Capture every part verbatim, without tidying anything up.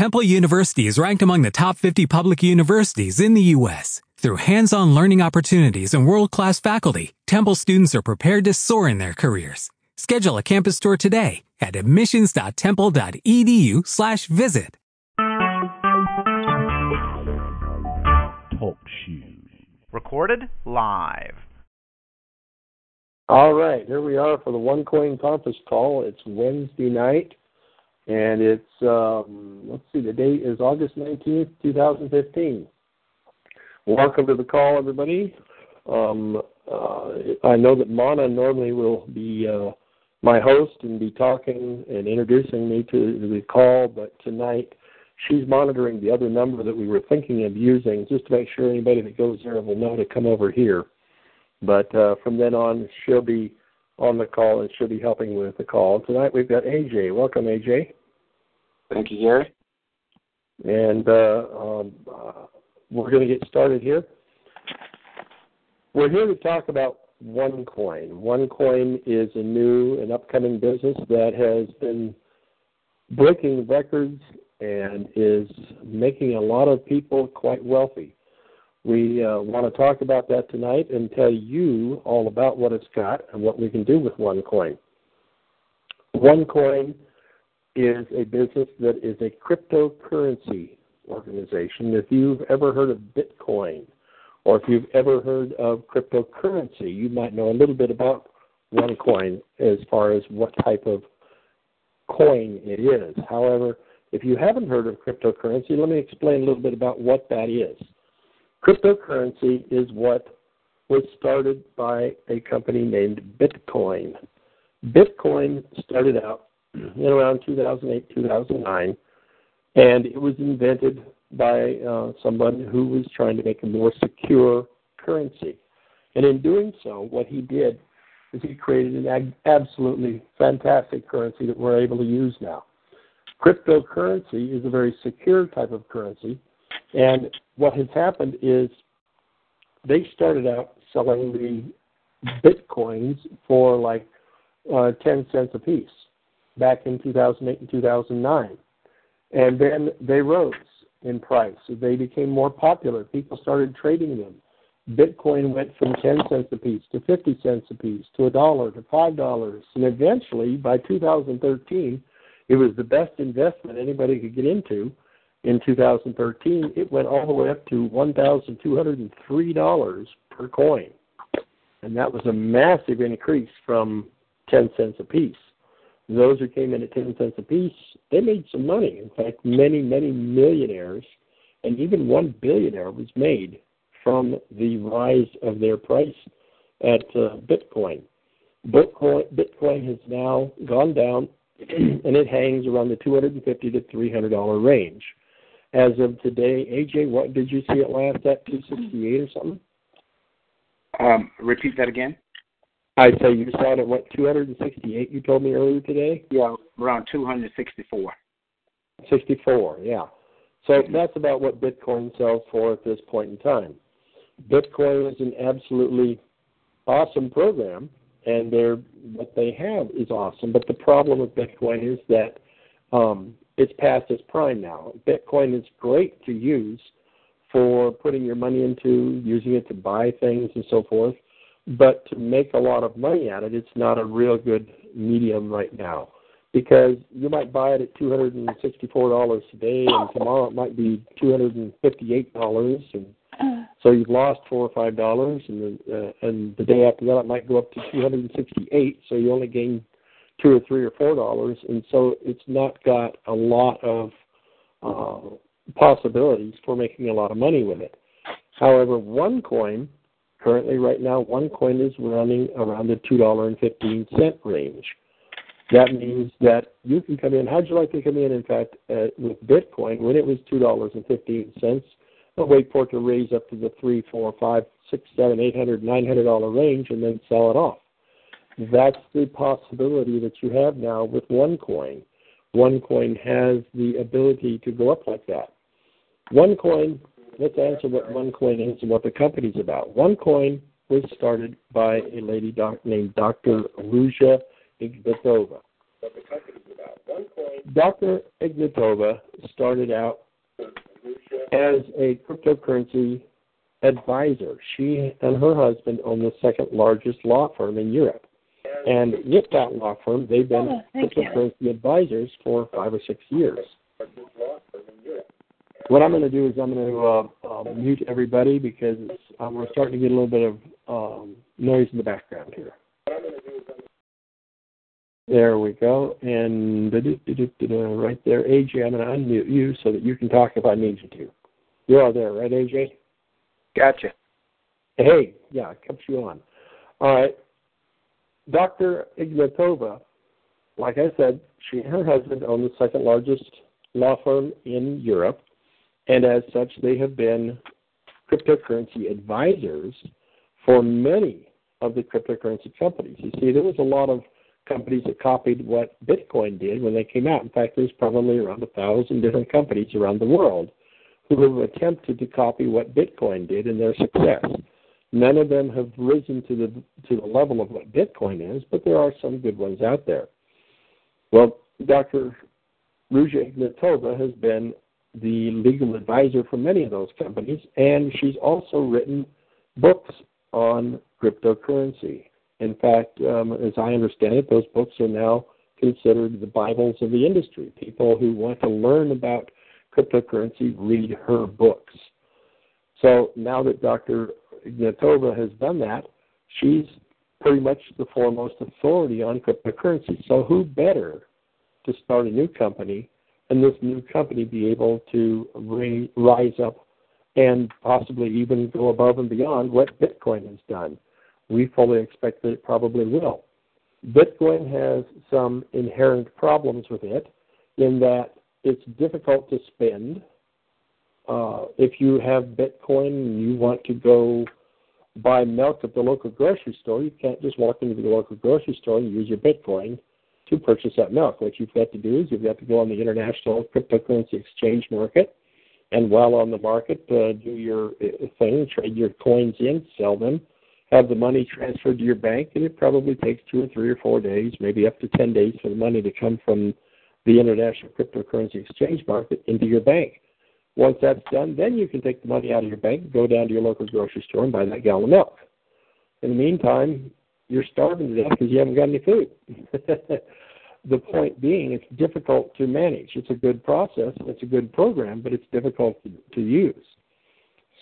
Temple University is ranked among the top fifty public universities in the U S Through hands-on learning opportunities and world-class faculty, Temple students are prepared to soar in their careers. Schedule a campus tour today at admissions.temple.edu slash visit. Recorded live. All right, here we are for the OneCoin conference call. It's Wednesday night, and it's, um, let's see, the date is August nineteenth, twenty fifteen. Welcome to the call, everybody. Um, uh, I know that Mana normally will be uh, my host and be talking and introducing me to the call, but tonight she's monitoring the other number that we were thinking of using just to make sure anybody that goes there will know to come over here. But uh, from then on, she'll be on the call, and she'll be helping with the call. Tonight we've got A J. Welcome, A J. Thank you, Gary. And uh, um, uh, we're going to get started here. We're here to talk about OneCoin. OneCoin is a new and upcoming business that has been breaking records and is making a lot of people quite wealthy. We uh, want to talk about that tonight and tell you all about what it's got and what we can do with OneCoin. OneCoin is a business that is a cryptocurrency organization. If you've ever heard of Bitcoin or if you've ever heard of cryptocurrency, you might know a little bit about OneCoin as far as what type of coin it is. However, if you haven't heard of cryptocurrency, let me explain a little bit about what that is. Cryptocurrency is what was started by a company named Bitcoin. Bitcoin started out in around two thousand eight, two thousand nine, and it was invented by uh, someone who was trying to make a more secure currency. And in doing so, what he did is he created an ag- absolutely fantastic currency that we're able to use now. Cryptocurrency is a very secure type of currency, and what has happened is they started out selling the Bitcoins for like uh, ten cents a piece back in two thousand eight and two thousand nine. And then they rose in price. They became more popular. People started trading them. Bitcoin went from ten cents a piece to fifty cents a piece to a dollar to five dollars. And eventually, by two thousand thirteen, it was the best investment anybody could get into. In two thousand thirteen, it went all the way up to one thousand two hundred three dollars per coin, and that was a massive increase from ten cents a piece. Those who came in at ten cents a piece, they made some money. In fact, many, many millionaires, and even one billionaire was made from the rise of their price at uh, Bitcoin. Bitcoin. Bitcoin has now gone down, and it hangs around the two hundred fifty to three hundred dollars range. As of today, A J, what did you see it last at, two sixty-eight or something? Um, repeat that again. I say you saw it at what, two hundred sixty-eight you told me earlier today? Yeah, around two hundred sixty-four. sixty-four, yeah. So that's about what Bitcoin sells for at this point in time. Bitcoin is an absolutely awesome program, and they're, what they have is awesome. But the problem with Bitcoin is that um, it's past its prime now. Bitcoin is great to use for putting your money into, using it to buy things and so forth. But to make a lot of money at it, it's not a real good medium right now, because you might buy it at two hundred sixty-four dollars today, and tomorrow it might be two hundred fifty-eight dollars, and so you've lost four or five dollars, and the, uh, and the day after that it might go up to two hundred sixty-eight, so you only gain two or three or four dollars, and so it's not got a lot of uh, possibilities for making a lot of money with it. However, OneCoin, currently right now, OneCoin is running around the two dollars and fifteen cents range. That means that you can come in. How'd you like to come in, in fact, uh, with Bitcoin when it was two dollars and fifteen cents? Wait for it to raise up to the three, four, five, six, seven, eight hundred, nine hundred dollar range, and then sell it off. That's the possibility that you have now with OneCoin. OneCoin has the ability to go up like that. OneCoin. Let's answer what OneCoin is and what the company's about. OneCoin was started by a lady doc named Doctor Ruja Igbetova. Doctor Ignatova started out as a cryptocurrency advisor. She and her husband own the second largest law firm in Europe. And with that law firm, they've been oh, cryptocurrency you. advisors for five or six years. What I'm going to do is I'm going to uh, uh, mute everybody because um, we're starting to get a little bit of um, noise in the background here. There we go. And right there, A J, I'm going to unmute you so that you can talk if I need you to. You're all there, right, A J? Gotcha. Hey, yeah, I kept you on. All right. Doctor Ignatova, like I said, she and her husband own the second largest law firm in Europe, and as such, they have been cryptocurrency advisors for many of the cryptocurrency companies. You see, there was a lot of companies that copied what Bitcoin did when they came out. In fact, there's probably around a thousand different companies around the world who have attempted to copy what Bitcoin did and their success. None of them have risen to the to the level of what Bitcoin is, but there are some good ones out there. Well, Doctor Ruja Ignatova has been the legal advisor for many of those companies, and she's also written books on cryptocurrency. In fact, um, as I understand it, those books are now considered the Bibles of the industry. People who want to learn about cryptocurrency read her books. So now that Doctor Ignatova has done that, she's pretty much the foremost authority on cryptocurrency. So who better to start a new company and this new company be able to re- rise up and possibly even go above and beyond what Bitcoin has done? We fully expect that it probably will. Bitcoin has some inherent problems with it in that it's difficult to spend. Uh, if you have Bitcoin and you want to go buy milk at the local grocery store, you can't just walk into the local grocery store and use your Bitcoin to purchase that milk. What you've got to do is you've got to go on the international cryptocurrency exchange market, and while on the market, uh, do your thing, trade your coins in, sell them, have the money transferred to your bank, and it probably takes two or three or four days, maybe up to ten days for the money to come from the international cryptocurrency exchange market into your bank. Once that's done, then you can take the money out of your bank, go down to your local grocery store, and buy that gallon of milk. In the meantime, you're starving to death because you haven't got any food. The point being, it's difficult to manage. It's a good process, and it's a good program, but it's difficult to, to use.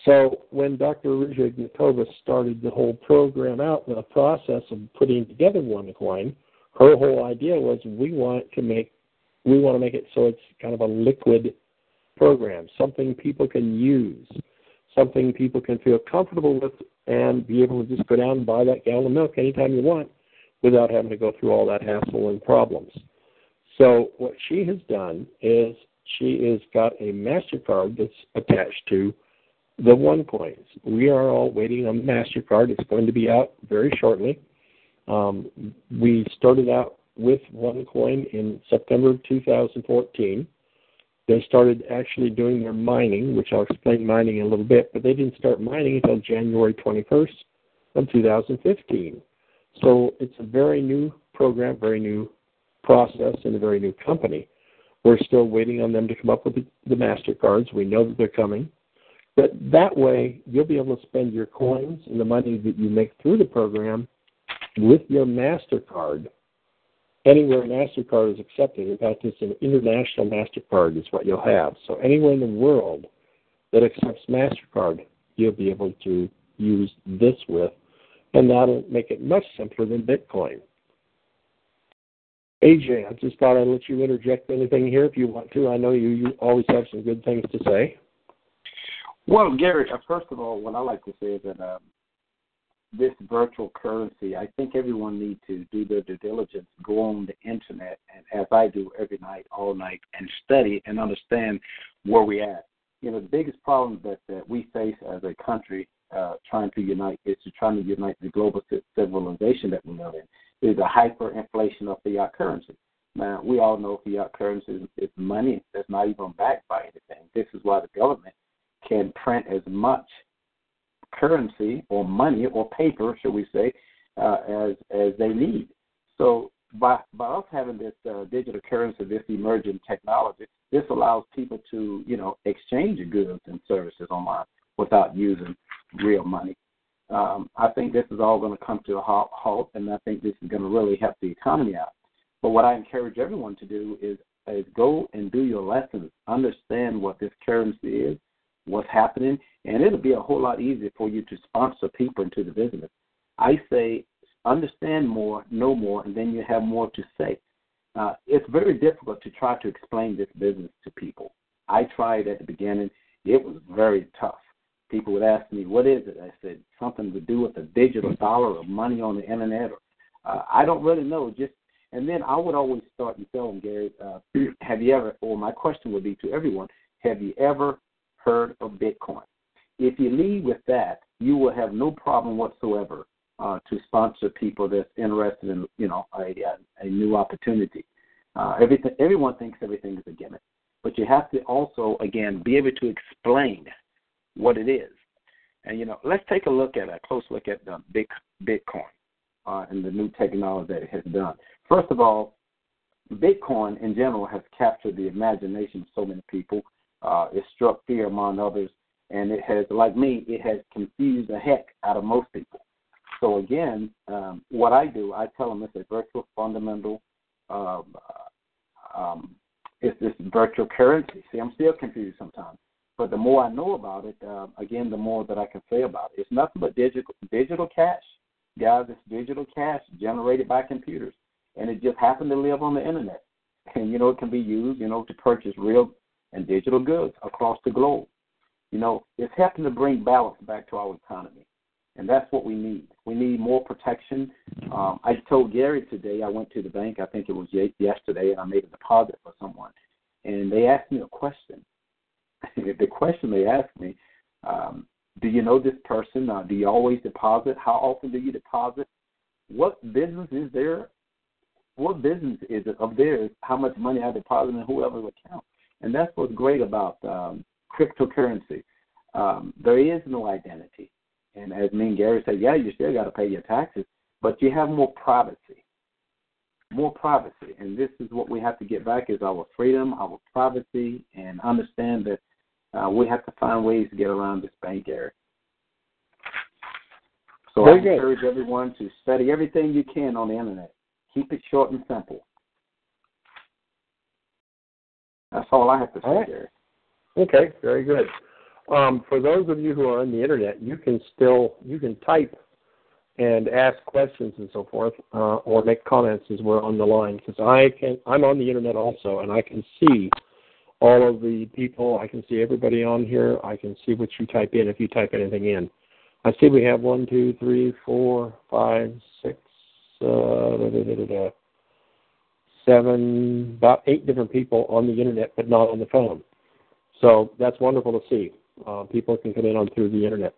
So when Doctor Ruja Ignatova started the whole program out with a process of putting together OneCoin, her whole idea was we want to make we want to make it so it's kind of a liquid program, something people can use, something people can feel comfortable with and be able to just go down and buy that gallon of milk anytime you want without having to go through all that hassle and problems. So what she has done is she has got a MasterCard that's attached to the OneCoins. We are all waiting on the MasterCard. It's going to be out very shortly. Um, we started out with OneCoin in September of two thousand fourteen. They started actually doing their mining, which I'll explain mining in a little bit, but they didn't start mining until January twenty-first of two thousand fifteen. So it's a very new program, very new process, and a very new company. We're still waiting on them to come up with the, the MasterCards. We know that they're coming. But that way, you'll be able to spend your coins and the money that you make through the program with your MasterCard anywhere MasterCard is accepted. In fact, it's an international MasterCard is what you'll have. So anywhere in the world that accepts MasterCard, you'll be able to use this with, and that'll make it much simpler than Bitcoin. A J, I just thought I'd let you interject anything here if you want to. I know you, you always have some good things to say. Well, Gary, first of all, what I like to say is that um, this virtual currency, I think everyone needs to do their due diligence, go on the Internet, and as I do every night, all night, and study and understand where we're at. You know, the biggest problem that, that we face as a country uh, trying to unite is to trying to unite the global civilization that we live in. It is a hyperinflation of fiat currency. Now, we all know fiat currency is, is money that's not even backed by anything. This is why the government can print as much currency or money or paper, should we say, uh, as as they need. So by by us having this uh, digital currency, this emerging technology, this allows people to, you know, exchange goods and services online without using real money. Um, I think this is all going to come to a halt, and I think this is going to really help the economy out. But what I encourage everyone to do is, is go and do your lessons, understand what this currency is, what's happening, and it'll be a whole lot easier for you to sponsor people into the business. I say understand more, know more, and then you have more to say. Uh, it's very difficult to try to explain this business to people. I tried at the beginning. It was very tough. People would ask me, what is it? I said, something to do with a digital dollar or money on the internet. Or, uh, I don't really know. Just And then I would always start and tell them, Gary, uh, have you ever, or my question would be to everyone, have you ever heard of Bitcoin? If you lead with that, you will have no problem whatsoever uh, to sponsor people that's interested in, you know, a, a, a new opportunity. Uh, everything, everyone thinks everything is a gimmick. But you have to also, again, be able to explain what it is. And, you know, let's take a look at a close look at the big Bitcoin uh, and the new technology that it has done. First of all, Bitcoin in general has captured the imagination of so many people. Uh, it struck fear among others, and it has, like me, it has confused the heck out of most people. So, again, um, what I do, I tell them it's a virtual fundamental, um, um, it's this virtual currency. See, I'm still confused sometimes. But the more I know about it, uh, again, the more that I can say about it. It's nothing but digital digital cash. Guys, it's digital cash generated by computers. And it just happened to live on the internet. And, you know, it can be used, you know, to purchase real and digital goods across the globe. You know, it's helping to bring balance back to our economy. And that's what we need. We need more protection. Um, I told Gary today, I went to the bank, I think it was yesterday, and I made a deposit for someone. And they asked me a question. The question they asked me, um, do you know this person? Uh, do you always deposit? How often do you deposit? What business is there? What business is it of theirs? How much money I deposit in whoever's account? And that's what's great about um, cryptocurrency. Um, there is no identity. And as me and Gary said, yeah, you still got to pay your taxes, but you have more privacy, more privacy. And this is what we have to get back is our freedom, our privacy, and understand that Uh, we have to find ways to get around this bank area. So Very I good. encourage everyone to study everything you can on the internet. Keep it short and simple. That's all I have to say, right. Gary. Okay, very good. Um, for those of you who are on the internet, you can still you can type and ask questions and so forth, uh, or make comments as we're on the line. Because I can, I'm on the internet also, and I can see all of the people. I can see everybody on here. I can see what you type in if you type anything in. I see we have one, two, three, four, five, six, uh, da, da, da, da, da, seven, about eight different people on the internet, but not on the phone. So that's wonderful to see. Uh, people can come in on through the internet.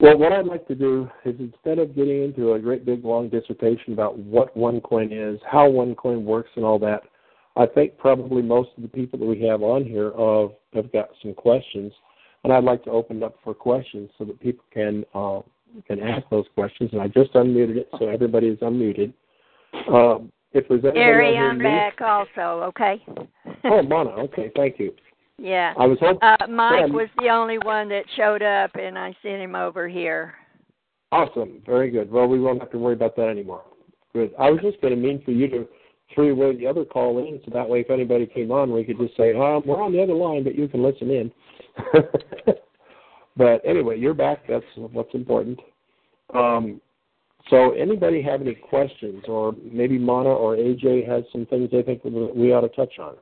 Well, what I'd like to do is instead of getting into a great big long dissertation about what OneCoin is, how OneCoin works, and all that. I think probably most of the people that we have on here uh, have got some questions, and I'd like to open it up for questions so that people can uh, can ask those questions. And I just unmuted it, so everybody is unmuted. Uh, if there's Gary, I'm back new, also, okay? Oh, Mona, okay, thank you. Yeah. I was hoping, uh, Mike yeah, was the only one that showed up, and I sent him over here. Awesome, very good. Well, we won't have to worry about that anymore. Good. I was just going to mean for you to three-way the other call in, so that way if anybody came on, we could just say, um, we're on the other line, but you can listen in. But anyway, you're back. That's what's important. Um, so anybody have any questions, or maybe Mona or A J has some things they think we ought to touch on?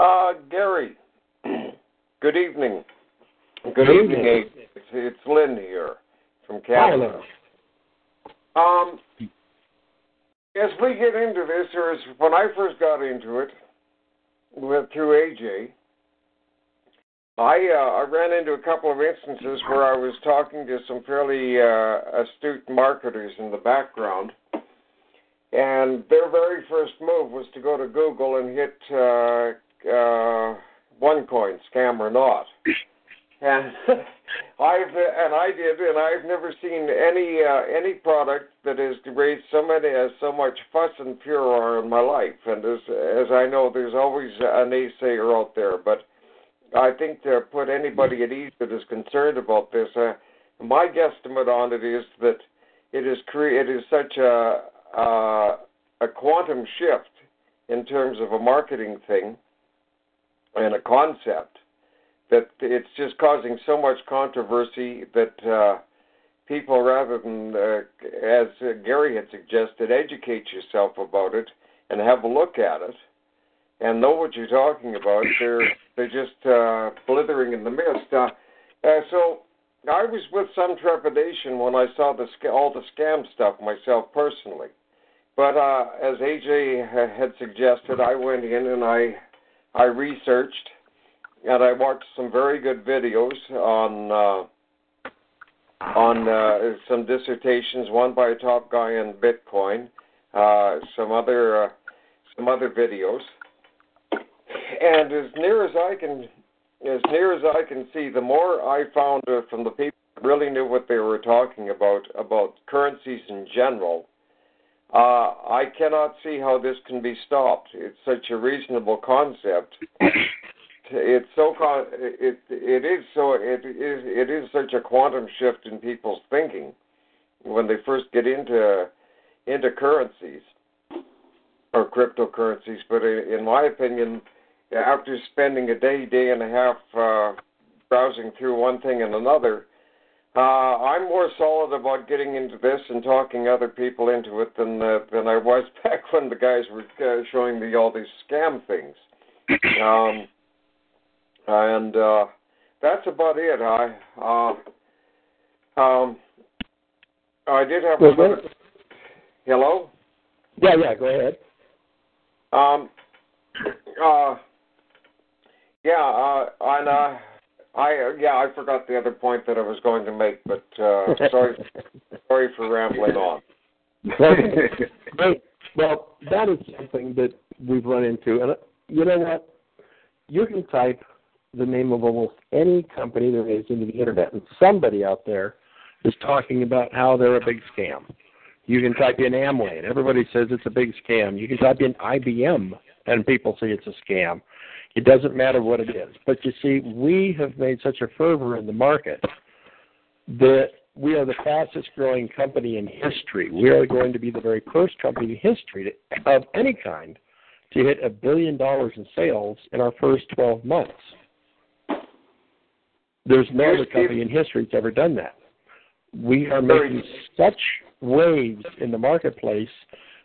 Uh, Gary, good evening. Good, good evening. evening. It's Lynn here from Canada. Hi, Lynn. Um... As we get into this, or as when I first got into it, with through A J, I uh, I ran into a couple of instances where I was talking to some fairly uh, astute marketers in the background, and their very first move was to go to Google and hit uh, uh, OneCoin, scam or not. And I've and I did, and I've never seen any uh, any product that has raised so many uh, so much fuss and furor in my life. And as as I know, there's always a naysayer out there, but I think to put anybody at ease that is concerned about this, uh, my guesstimate on it is that it is cre- it is such a uh, a quantum shift in terms of a marketing thing and a concept, that it's just causing so much controversy that uh, people, rather than, uh, as uh, Gary had suggested, educate yourself about it and have a look at it and know what you're talking about, they're they're just uh, blithering in the mist. Uh, uh, so I was with some trepidation when I saw the sc- all the scam stuff myself personally. But uh, as A J had suggested, I went in and I I researched, and I watched some very good videos on uh, on uh, some dissertations, one by a top guy in Bitcoin, uh, some other uh, some other videos, and as near as I can as near as I can see, the more I found uh, from the people that really knew what they were talking about about currencies in general. Uh, I cannot see how this can be stopped. It's such a reasonable concept. It's so con- it it is so it is it is such a quantum shift in people's thinking when they first get into into currencies or cryptocurrencies. But in, in my opinion, after spending a day, day and a half uh, browsing through one thing and another, Uh, I'm more solid about getting into this and talking other people into it than uh, than I was back when the guys were uh, showing me all these scam things. Um, and uh, that's about it. I uh, um, I did have well, another... Hello? Yeah, yeah, go ahead. Um, uh, yeah, uh, and... Uh, I uh, yeah, I forgot the other point that I was going to make, but uh, sorry, sorry for rambling on. Well, that is something that we've run into, and you know what? You can type the name of almost any company there is into the internet, and somebody out there is talking about how they're a big scam. You can type in Amway, and everybody says it's a big scam. You can type in I B M, and people say it's a scam. It doesn't matter what it is. But you see, we have made such a fervor in the market that we are the fastest growing company in history. We are going to be the very first company in history to, of any kind to hit a billion dollars in sales in our first twelve months. There's no other company in history that's ever done that. We are making such waves in the marketplace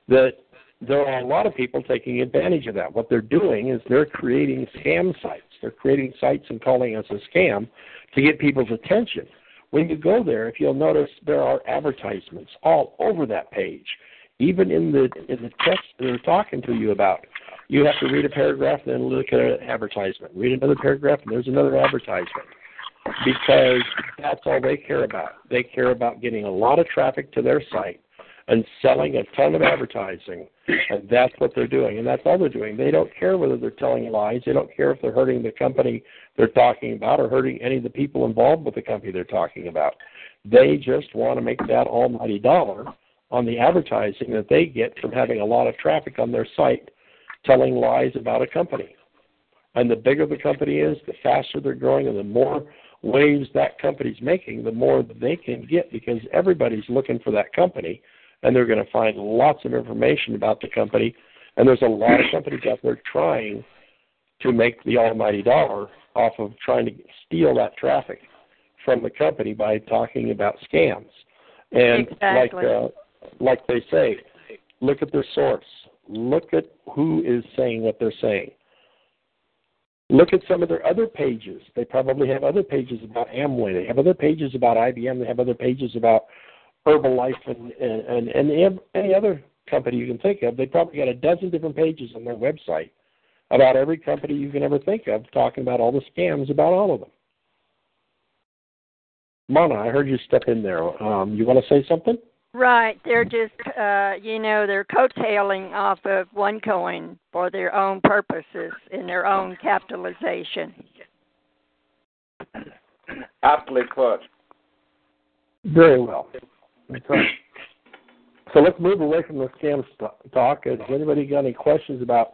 that there are a lot of people taking advantage of that. What they're doing is they're creating scam sites. They're creating sites and calling us a scam to get people's attention. When you go there, if you'll notice, there are advertisements all over that page. Even in the in the text they're talking to you about, you have to read a paragraph and then look at an advertisement. Read another paragraph and there's another advertisement, because that's all they care about. They care about getting a lot of traffic to their site and selling a ton of advertising, and that's what they're doing, and that's all they're doing. They don't care whether they're telling lies. They don't care if they're hurting the company they're talking about or hurting any of the people involved with the company they're talking about. They just want to make that almighty dollar on the advertising that they get from having a lot of traffic on their site telling lies about a company. And the bigger the company is, the faster they're growing, and the more waves that company's making, the more they can get, because everybody's looking for that company. And they're going to find lots of information about the company. And there's a lot of companies out there trying to make the almighty dollar off of trying to steal that traffic from the company by talking about scams. And exactly. like uh, like they say, look at their source. Look at who is saying what they're saying. Look at some of their other pages. They probably have other pages about Amway. They have other pages about I B M. They have other pages about Herbalife and, and, and, and any other company you can think of. They probably got a dozen different pages on their website about every company you can ever think of, talking about all the scams about all of them. Mona, I heard you step in there. Um, you want to say something? Right. They're just, uh, you know, they're coattailing off of OneCoin for their own purposes and their own capitalization. aptly put. Very well. So let's move away from the scam talk. Has anybody got any questions about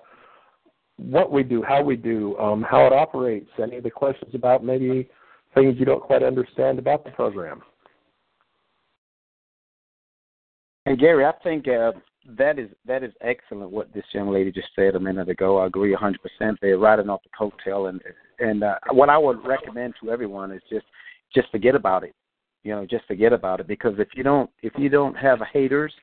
what we do, how we do, um, how it operates, any of the questions about maybe things you don't quite understand about the program? And Gary, I think uh, that is that is excellent what this young lady just said a minute ago. I agree one hundred percent. They're riding off the coattail. And and uh, what I would recommend to everyone is just just forget about it. You know, just forget about it, because if you don't if you don't have haters,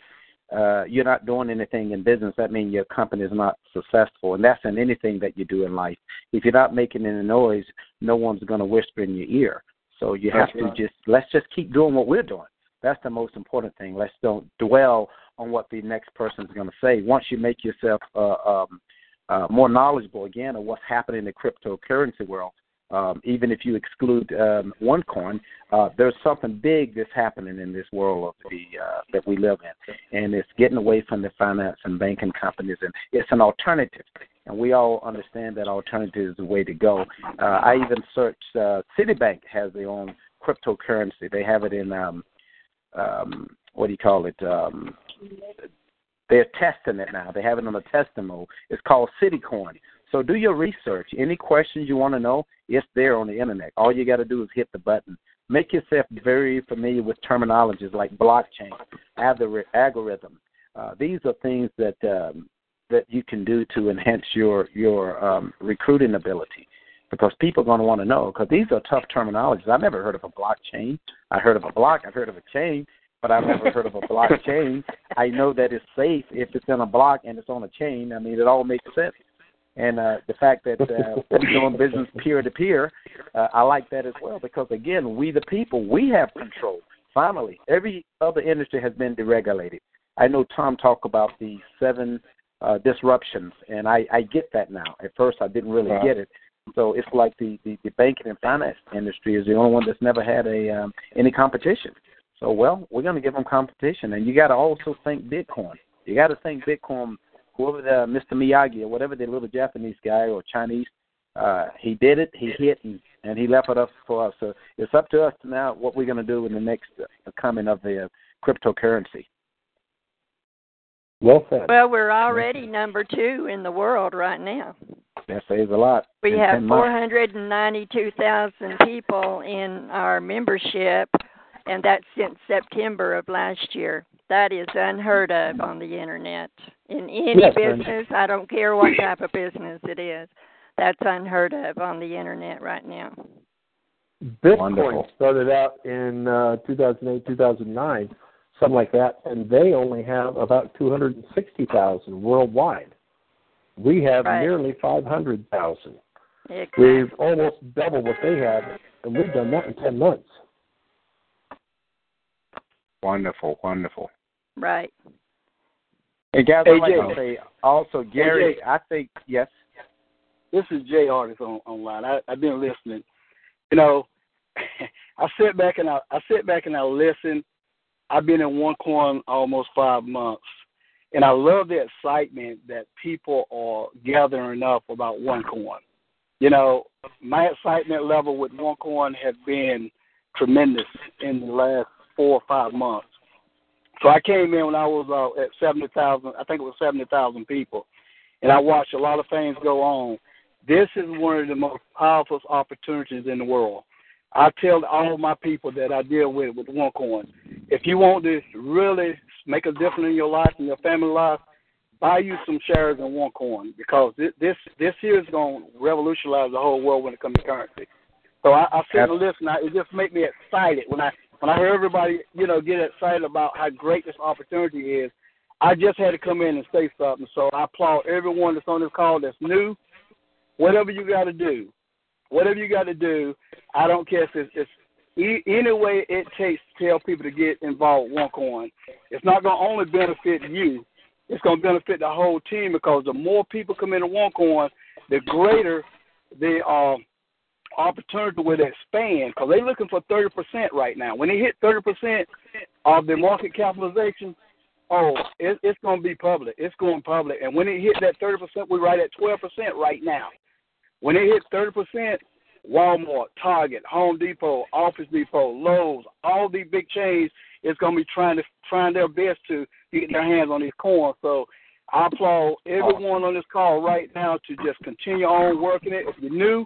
uh, you're not doing anything in business. That means your company is not successful, and that's in anything that you do in life. If you're not making any noise, no one's going to whisper in your ear. So you have to just let's just keep doing what we're doing. That's the most important thing. Let's don't dwell on what the next person is going to say. Once you make yourself uh, um, uh, more knowledgeable again of what's happening in the cryptocurrency world. Um, even if you exclude um, one coin, uh, there's something big that's happening in this world of the, uh, that we live in, and it's getting away from the finance and banking companies, and it's an alternative, and we all understand that alternative is the way to go. Uh, I even searched uh, Citibank has their own cryptocurrency. They have it in, um, um, what do you call it, um, they're testing it now. They have it on a testing mode. It's called Citicoin. So do your research. Any questions you want to know, it's there on the internet. All you got to do is hit the button. Make yourself very familiar with terminologies like blockchain, algorithm. Uh, these are things that um, that you can do to enhance your your um, recruiting ability, because people are going to want to know, because these are tough terminologies. I never heard of a blockchain. I heard of a block. I've heard of a chain, but I've never heard of a blockchain. I know that it's safe if it's in a block and it's on a chain. I mean, it all makes sense. And uh, the fact that uh, we're doing business peer-to-peer, uh, I like that as well, because, again, we the people, we have control. Finally, every other industry has been deregulated. I know Tom talked about the seven uh, disruptions, and I, I get that now. At first, I didn't really wow. get it. So it's like the, the, the banking and finance industry is the only one that's never had a um, any competition. So, well, we're going to give them competition, and you got to also think Bitcoin. You got to think Bitcoin. Whoever the Mister Miyagi or whatever the little Japanese guy or Chinese, uh, he did it, he hit, and, and he left it up for us. So it's up to us now what we're going to do in the next uh, coming of the uh, cryptocurrency. Well said. Well, we're already number two in the world right now. That says a lot. We have four hundred ninety-two thousand people in our membership, and that's since September of last year. That is unheard of on the internet. In any yes, business, I don't care what type of business it is, that's unheard of on the internet right now. Bitcoin Wonderful. started out in uh, two thousand eight, two thousand nine, something like that, and they only have about two hundred sixty thousand worldwide. We have right. nearly five hundred thousand. Exactly. We've almost doubled what they have, and we've done that in ten months. Wonderful, wonderful. Right. And guys, I'd like to say also, Gary, I think, yes. This is Jay Artis on, online. I, I've been listening. You know, I sit back and I, I sit back and I listen. I've been in OneCoin almost five months, and I love the excitement that people are gathering up about OneCoin. You know, my excitement level with OneCoin has been tremendous in the last four or five months. So I came in when I was uh, at seventy thousand, I think it was seventy thousand people, and I watched a lot of things go on. This is one of the most powerful opportunities in the world. I tell all my people that I deal with with OneCoin, if you want to really make a difference in your life and your family life, buy you some shares in OneCoin, because this this, this here is going to revolutionize the whole world when it comes to currency. So I, I sit and listen. I, it just makes me excited when I When I hear everybody, you know, get excited about how great this opportunity is. I just had to come in and say something. So I applaud everyone that's on this call that's new. Whatever you got to do, whatever you got to do, I don't care if it's, it's e- any way it takes to tell people to get involved with OneCoin. It's not going to only benefit you. It's going to benefit the whole team, because the more people come into OneCoin, the greater the uh, opportunity to expand, because they're looking for thirty percent right now. When they hit thirty percent of the market capitalization, oh, it, it's going to be public. It's going public. And when it hit that thirty percent, we're right at twelve percent right now. When it hit thirty percent, Walmart, Target, Home Depot, Office Depot, Lowe's, all these big chains is going to be trying to trying their best to get their hands on these corn. So I applaud everyone on this call right now to just continue on working it. If you're new,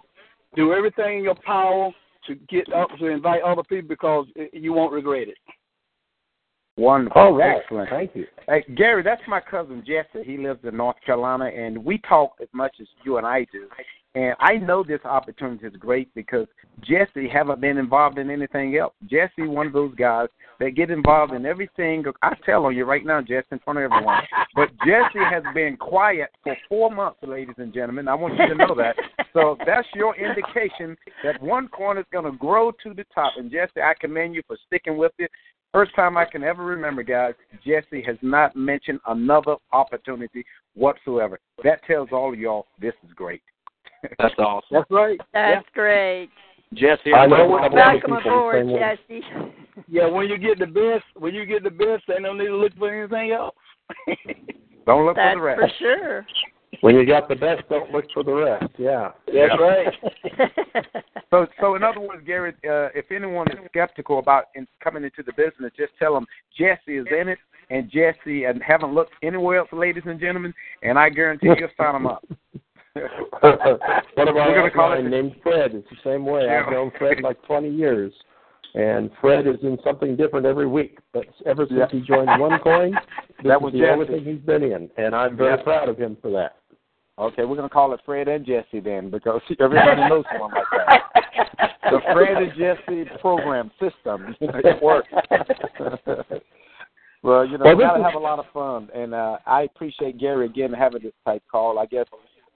do everything in your power to get up to invite other people because you won't regret it. Wonderful. All right. Excellent. Thank you. Hey, Gary, that's my cousin Jesse. He lives in North Carolina, and we talk as much as you and I do. And I know this opportunity is great because Jesse haven't been involved in anything else. Jesse, one of those guys that get involved in everything. I tell on you right now, Jesse, in front of everyone. But Jesse has been quiet for four months, ladies and gentlemen. I want you to know that. So that's your indication that one corner is going to grow to the top. And, Jesse, I commend you for sticking with it. First time I can ever remember, guys, Jesse has not mentioned another opportunity whatsoever. That tells all of y'all this is great. That's awesome. That's right. That's yeah. great. Jesse, I know what welcome aboard, Jesse. Yeah, when you get the best, when you get the best, they don't need to look for anything else. Don't look that's for the rest. That's for sure. When you got the best, don't look for the rest. Yeah. That's right. so, so in other words, Garrett, uh, if anyone is skeptical about in coming into the business, just tell them Jesse is in it, and Jesse and haven't looked anywhere else, ladies and gentlemen, and I guarantee you'll sign them up. What about a guy named Fred? It's the same way. I've known Fred like twenty years, and Fred is in something different every week. But ever since yeah. he joined OneCoin, that was the only thing he's been in, and I'm very yeah. proud of him for that. Okay, we're going to call it Fred and Jesse then because everybody knows someone like that. The Fred and Jesse program system. It works. Well, you know, well, we got to have a lot of fun, and uh, I appreciate Gary again having this type call. I guess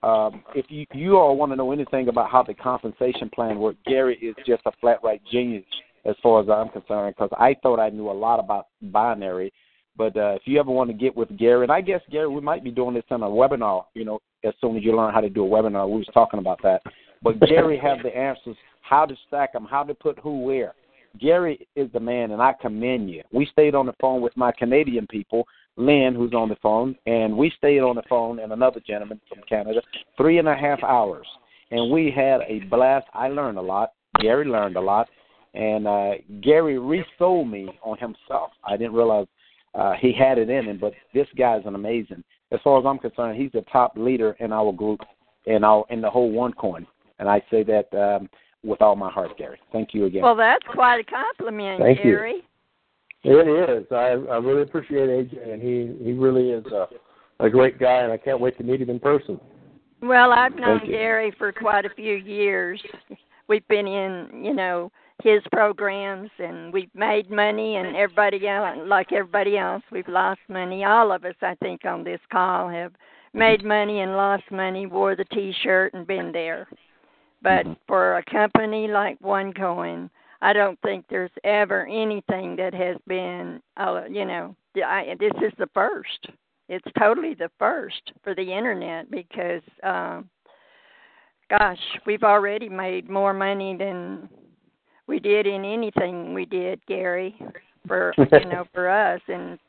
um, if you, you all want to know anything about how the compensation plan works, Gary is just a flat-right genius as far as I'm concerned because I thought I knew a lot about binary. But uh, if you ever want to get with Gary, and I guess, Gary, we might be doing this on a webinar, you know, as soon as you learn how to do a webinar. We was talking about that. But Gary has the answers, how to stack them, how to put who where. Gary is the man, and I commend you. We stayed on the phone with my Canadian people, Lynn, who's on the phone, and we stayed on the phone and another gentleman from Canada, three and a half hours. And we had a blast. I learned a lot. Gary learned a lot. And uh, Gary resold me on himself. I didn't realize Uh, he had it in him, but this guy is an amazing. As far as I'm concerned, he's the top leader in our group and our in the whole OneCoin. And I say that um, with all my heart, Gary. Thank you again. Well, that's quite a compliment, Thank Gary. You. It is. I, I really appreciate A J, and he, he really is a, a great guy, and I can't wait to meet him in person. Well, I've known Thank Gary you. for quite a few years. We've been in, you know, his programs, and we've made money, and everybody else, like everybody else, we've lost money. All of us, I think, on this call have made money and lost money, wore the T-shirt, and been there. But for a company like OneCoin, I don't think there's ever anything that has been, uh, you know, I, this is the first. It's totally the first for the Internet because, uh, gosh, we've already made more money than we did in anything we did, Gary, for you know, for us, and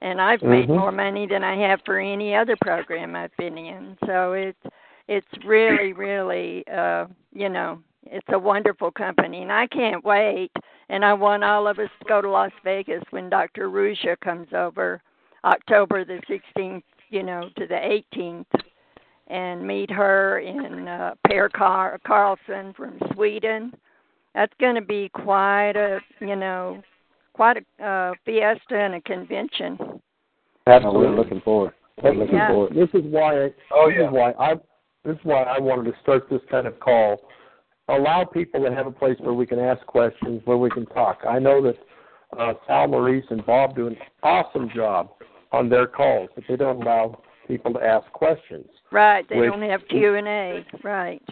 and I've made mm-hmm. more money than I have for any other program I've been in. So it's it's really, really, uh, you know, it's a wonderful company, and I can't wait. And I want all of us to go to Las Vegas when Doctor Ruja comes over, October the sixteenth, you know, to the eighteenth, and meet her in uh, Per Car- Carlson from Sweden. That's going to be quite a, you know, quite a uh, fiesta and a convention. Absolutely, we're looking forward. We're looking yeah. forward. This is why. I, oh this yeah. Is why I. This is why I wanted to start this kind of call. Allow people to have a place where we can ask questions, where we can talk. I know that uh, Sal Maurice and Bob do an awesome job on their calls, but they don't allow people to ask questions. Right. They which, don't have Q and A. Right.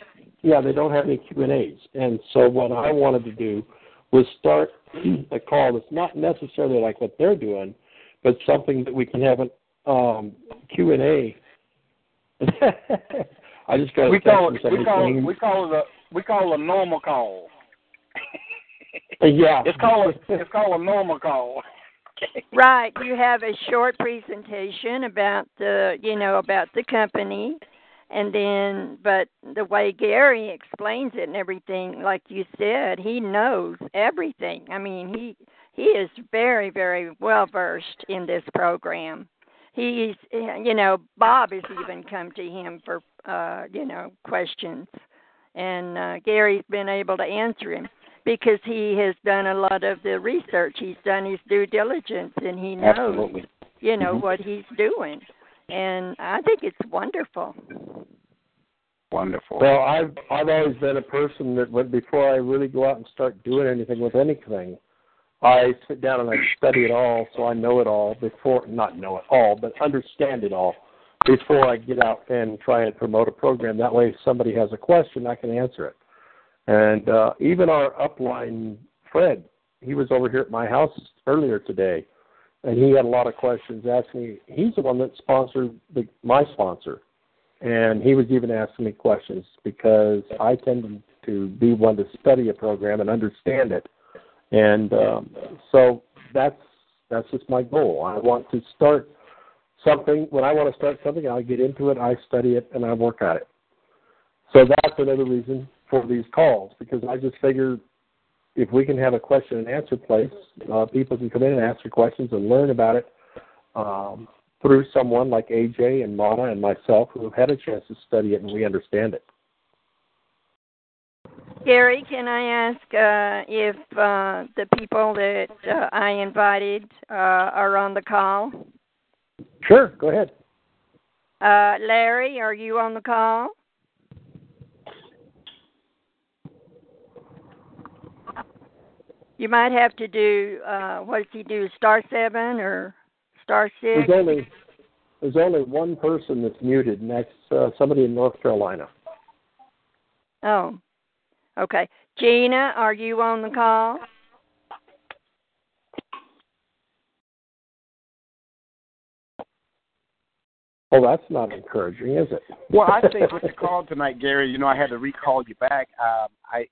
Yeah, they don't have any Q and A's. And so what I wanted to do was start a call that's not necessarily like what they're doing, but something that we can have a um, Q and A. I just got to we call it we call it, we call it a we call it a normal call. Yeah. It's called a, it's called a normal call. Right, you have a short presentation about the, you know, about the company. And then, but the way Gary explains it and everything, like you said, he knows everything. I mean, he he is very, very well versed in this program. He's, you know, Bob has even come to him for, uh, you know, questions. And uh, Gary's been able to answer him because he has done a lot of the research. He's done his due diligence, and he knows, Absolutely. you know, mm-hmm. what he's doing. And I think it's wonderful. Wonderful. Well, I've I've always been a person that would, before I really go out and start doing anything with anything, I sit down and I study it all, so I know it all before, not know it all, but understand it all before I get out and try and promote a program. That way, if somebody has a question, I can answer it. And uh, even our upline, Fred, he was over here at my house earlier today, and he had a lot of questions asking me. He's the one that sponsored the, my sponsor. And he was even asking me questions because I tend to be one to study a program and understand it. And um, so that's that's just my goal. I want to start something. When I want to start something, I get into it, I study it, and I work at it. So that's another reason for these calls, because I just figure if we can have a question and answer place, uh, people can come in and ask their questions and learn about it um, through someone like A J and Mona and myself who have had a chance to study it and we understand it. Gary, can I ask uh, if uh, the people that uh, I invited uh, are on the call? Sure, go ahead. Uh, Larry, are you on the call? You might have to do, uh, what does he do, star seven or star six? There's only, there's only one person that's muted, and that's uh, somebody in North Carolina. Oh, okay. Gina, are you on the call? Well, that's not encouraging, is it? Well, I think with the call tonight, Gary, you know, I had to recall you back. Um, I...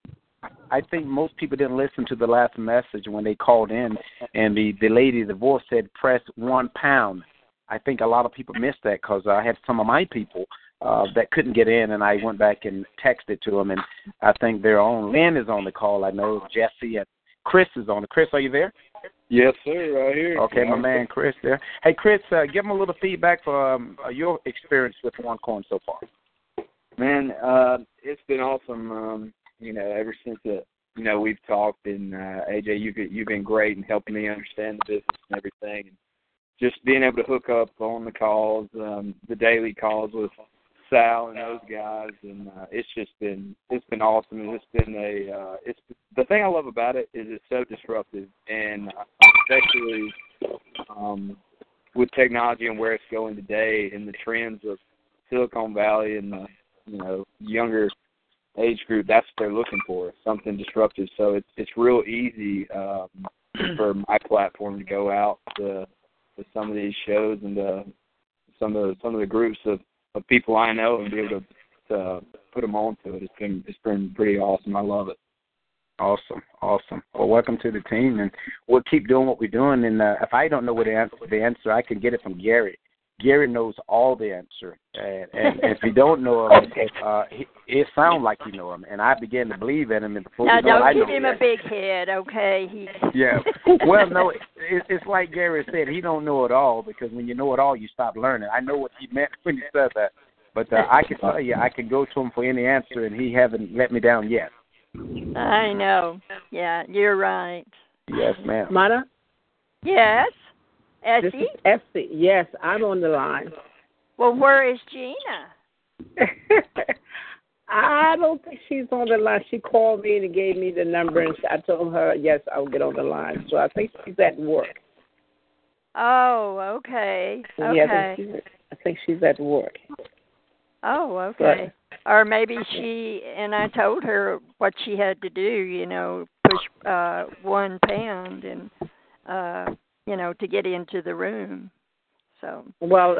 I think most people didn't listen to the last message when they called in, and the, the lady, the voice said, press one pound. I think a lot of people missed that because I had some of my people uh, that couldn't get in, and I went back and texted to them, and I think their own Lynn is on the call. I know Jesse and Chris is on. Chris, are you there? Yes, sir, right here. Okay, my man Chris there. Hey, Chris, uh, give them a little feedback for um, your experience with OneCoin so far. Man, uh, it's been awesome. Um You know, ever since uh, you know we've talked, and uh, A J, you've you've been great in helping me understand the business and everything. And just being able to hook up on the calls, um, the daily calls with Sal and those guys, and uh, it's just been it's been awesome. And it's been a uh, it's the thing I love about it is it's so disruptive, and especially um, with technology and where it's going today, and the trends of Silicon Valley and the you know younger age group, that's what they're looking for, something disruptive. So it's it's real easy um, for my platform to go out to, to some of these shows and to some of the, some of the groups of, of people I know and be able to, to put them onto it. It's been it's been pretty awesome. I love it. Awesome, awesome. Well, welcome to the team, and we'll keep doing what we're doing. And uh, if I don't know what the answer, the answer, I can get it from Gary. Gary knows all the answer, and, and, and if you don't know him, uh, he, it sounds like you know him, and I began to believe in him. And before now, don't give him a big head, okay? He... Yeah. Well, no, it, it's like Gary said, he don't know it all, because when you know it all, you stop learning. I know what he meant when he said that, but uh, I can tell you, I can go to him for any answer, and he haven't let me down yet. I know. Yeah, you're right. Yes, ma'am. Mona? Yes? Essie? Essie, yes, I'm on the line. Well, where is Gina? I don't think she's on the line. She called me and gave me the number, and I told her, yes, I'll get on the line. So I think she's at work. Oh, okay. okay. Yeah, I think, she's, I think she's at work. Oh, okay. But, or maybe she, and I told her what she had to do, you know, push uh, one pound and... Uh, you know, to get into the room. So well,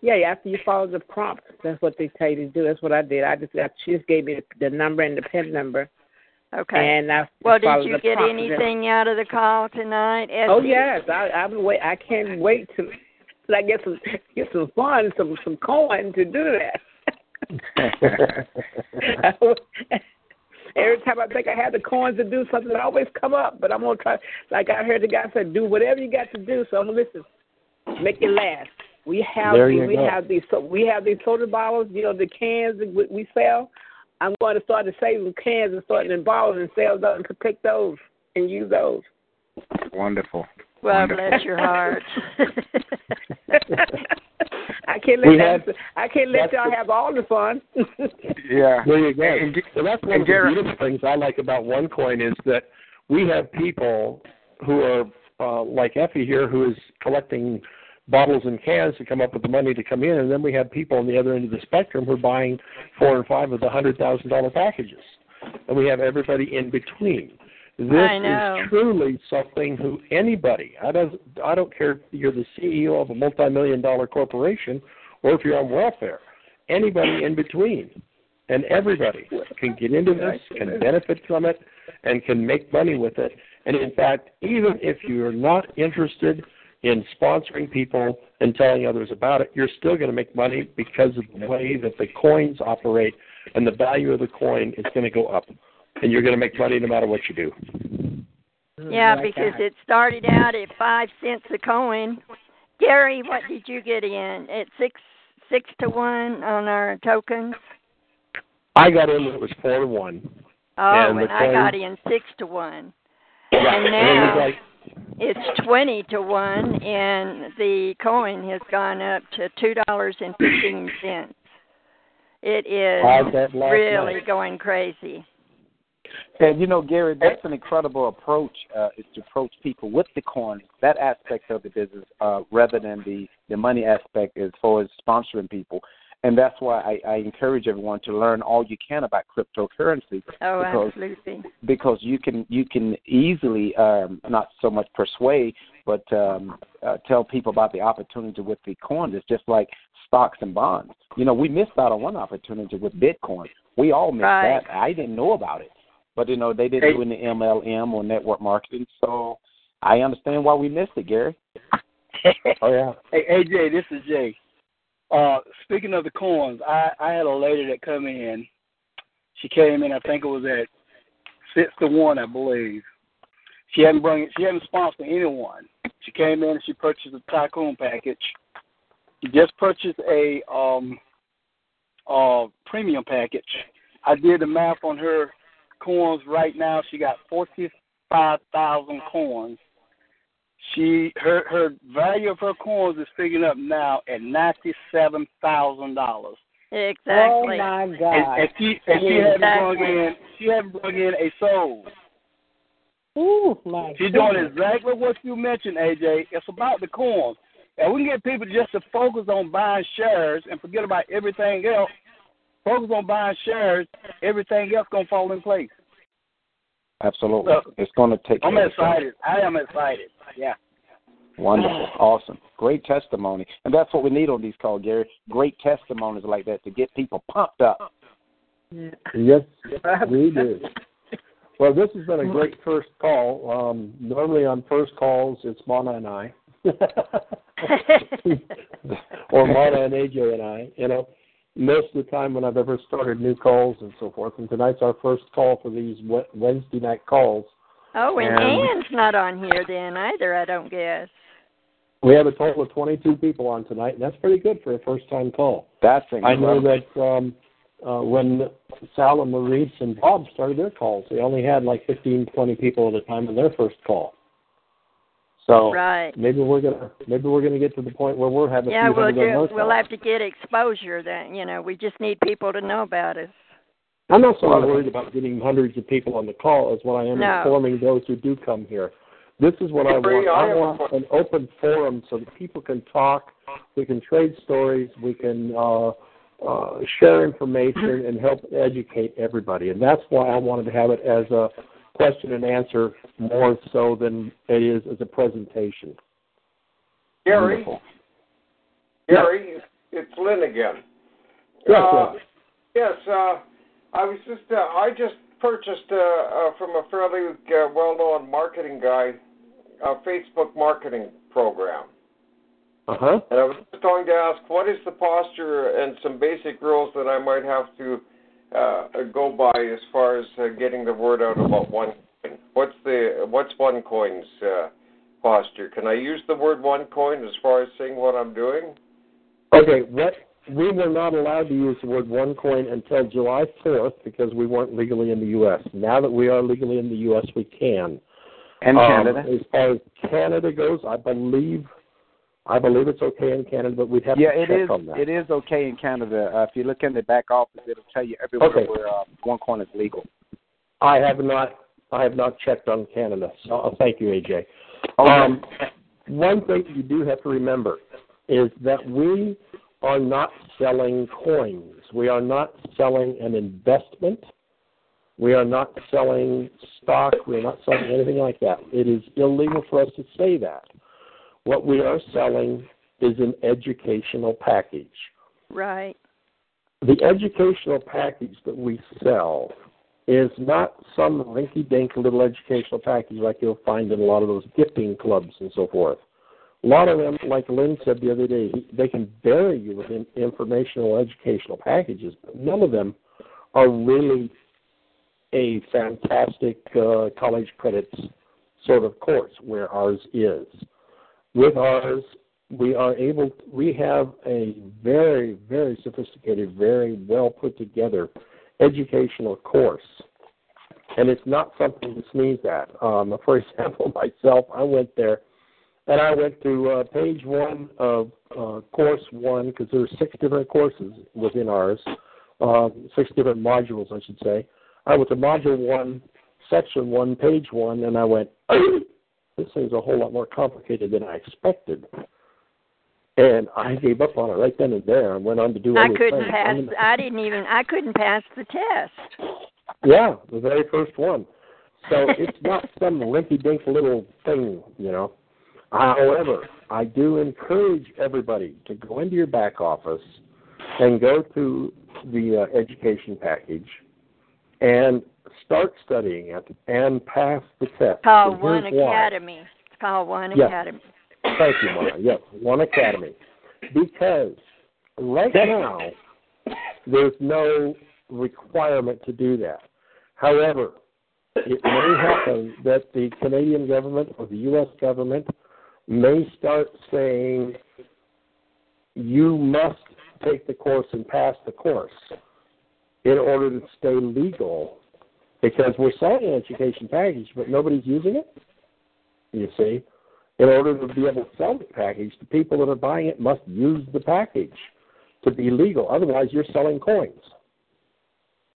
yeah, after you follow the prompt, that's what they tell you to do. That's what I did. I just I, she just gave me the number and the PIN number. Okay. And I well, did you get prompt. anything out of the call tonight? Essie? Oh yes, I I'm wait. I can't wait to, to I get some get some fun, some some coin to do that. Every time I think I have the coins to do something, I always come up. But I'm going to try. Like I heard the guy said, do whatever you got to do. So I'm going to listen. Make it last. We have these, we go. have these so we have these soda bottles, you know, the cans that we, we sell. I'm going to start to save the cans and start in bottles and sell those and take those and use those. Wonderful. Well, Wonderful. Bless your heart. I can't let have, I can't let y'all the, have all the fun. Yeah. There you go. And, and that's one and of Jared, the beautiful things I like about OneCoin is that we have people who are uh, like Effie here, who is collecting bottles and cans to come up with the money to come in, and then we have people on the other end of the spectrum who are buying four or five of the one hundred thousand dollars packages. And we have everybody in between. This is truly something who anybody, I don't, I don't care if you're the C E O of a multi-million dollar corporation or if you're on welfare, anybody in between and everybody can get into this, can benefit from it, and can make money with it. And, in fact, even if you're not interested in sponsoring people and telling others about it, you're still going to make money because of the way that the coins operate, and the value of the coin is going to go up, and you're going to make money no matter what you do. Yeah, because it started out at five cents a coin. Gary, what did you get in? At six six to one on our tokens? I got in when it was four to one. Oh, and, and I coin... got in six to one. Right. And now... And it's twenty to one, and the coin has gone up to two dollars and fifteen cents. It is really night. going crazy. And you know, Gary, that's an incredible approach. Uh, is to approach people with the coin. That aspect of the business, uh, rather than the, the money aspect, as far as sponsoring people. And that's why I, I encourage everyone to learn all you can about cryptocurrency. Oh, because, absolutely. Because you can you can easily um, not so much persuade, but um, uh, tell people about the opportunity with the coin. It's just like stocks and bonds. You know, we missed out on one opportunity with Bitcoin. We all missed right. that. I didn't know about it. But, you know, they didn't hey. do it in the M L M or network marketing. So I understand why we missed it, Gary. Oh, yeah. Hey, A J, this is Jay. Uh, speaking of the coins, I, I had a lady that come in. She came in, I think it was at six to one, I believe. She hadn't bring, she hadn't sponsored anyone. She came in and she purchased a Tycoon package. She just purchased a um, uh, premium package. I did the math on her coins right now. She got forty-five thousand coins. She her her value of her coins is figuring up now at ninety-seven thousand dollars. Exactly. Oh my God! And, and she and she exactly. hasn't brought in she hasn't brought in a soul. Ooh, my She's goodness. doing exactly what you mentioned, A J. It's about the coins, and we can get people just to focus on buying shares and forget about everything else. Focus on buying shares. Everything else gonna fall in place. Absolutely. So, it's going to take I'm excited. I am excited. Yeah. Wonderful. Awesome. Great testimony. And that's what we need on these calls, Gary. Great testimonies like that to get people pumped up. Yeah. Yes, we do. Well, this has been a great first call. Um, normally on first calls, it's Mona and I. Or Mona and A J and I, you know. Most of the time when I've ever started new calls and so forth, and tonight's our first call for these Wednesday night calls. Oh, and, and Ann's not on here then either, I don't guess. We have a total of twenty-two people on tonight, and that's pretty good for a first-time call. That's incredible. I know that um, uh, when Sal and Maurice and Bob started their calls, they only had like fifteen, twenty people at a time in their first call. So right. maybe we're gonna maybe we're gonna get to the point where we're having yeah we'll do, we'll have to get exposure. Then you know we just need people to know about us. I'm not so worried about getting hundreds of people on the call as what I am no. informing those who do come here. This is what I want. I want an open forum so that people can talk, we can trade stories, we can uh, uh, share information and help educate everybody. And that's why I wanted to have it as a question and answer more so than it is as a presentation. Gary, Wonderful. Gary, it's Lynn again. Yes, uh, yes. Uh, I was just uh, I just purchased uh, uh, from a fairly uh, well-known marketing guy a Facebook marketing program. Uh-huh. And I was going to ask, what is the posture and some basic rules that I might have to uh, go by as far as uh, getting the word out about OneCoin? What's the what's OneCoin's uh, posture? Can I use the word OneCoin as far as saying what I'm doing? Okay, what we were not allowed to use the word OneCoin until July fourth because we weren't legally in the U S Now that we are legally in the U S, we can. And Canada. Um, as far as Canada goes, I believe. I believe it's okay in Canada, but we'd have yeah, to check is, on that. Yeah, it is okay in Canada. Uh, if you look in the back office, it'll tell you everywhere okay. where uh, OneCoin is legal. I have not I have not checked on Canada, so oh, thank you, A J. Um, one thing you do have to remember is that we are not selling coins. We are not selling an investment. We are not selling stock. We are not selling anything like that. It is illegal for us to say that. What we are selling is an educational package. Right. The educational package that we sell is not some rinky-dink little educational package like you'll find in a lot of those gifting clubs and so forth. A lot of them, like Lynn said the other day, they can bury you with informational educational packages, but none of them are really a fantastic uh, college credits sort of course where ours is. With ours, we are able. We have a very, very sophisticated, very well put together educational course, and it's not something to sneeze at. Um, for example, myself, I went there, and I went to uh, page one of uh, course one because there were six different courses within ours, um, six different modules, I should say. I went to module one, section one, page one, and I went. This thing's a whole lot more complicated than I expected. And I gave up on it right then and there and went on to do other things. I couldn't pass. I didn't even, I couldn't pass the test. Yeah, the very first one. So it's not some limpy-dink little thing, you know. However, I do encourage everybody to go into your back office and go to the uh, education package and start studying it and pass the test. Call One Academy. Why. Call One yes. Academy. Thank you, Mara. Yes, One Academy. Because right now, there's no requirement to do that. However, it may happen that the Canadian government or the U S government may start saying, you must take the course and pass the course in order to stay legal. Because we're selling an education package, but nobody's using it, you see. In order to be able to sell the package, the people that are buying it must use the package to be legal. Otherwise, you're selling coins.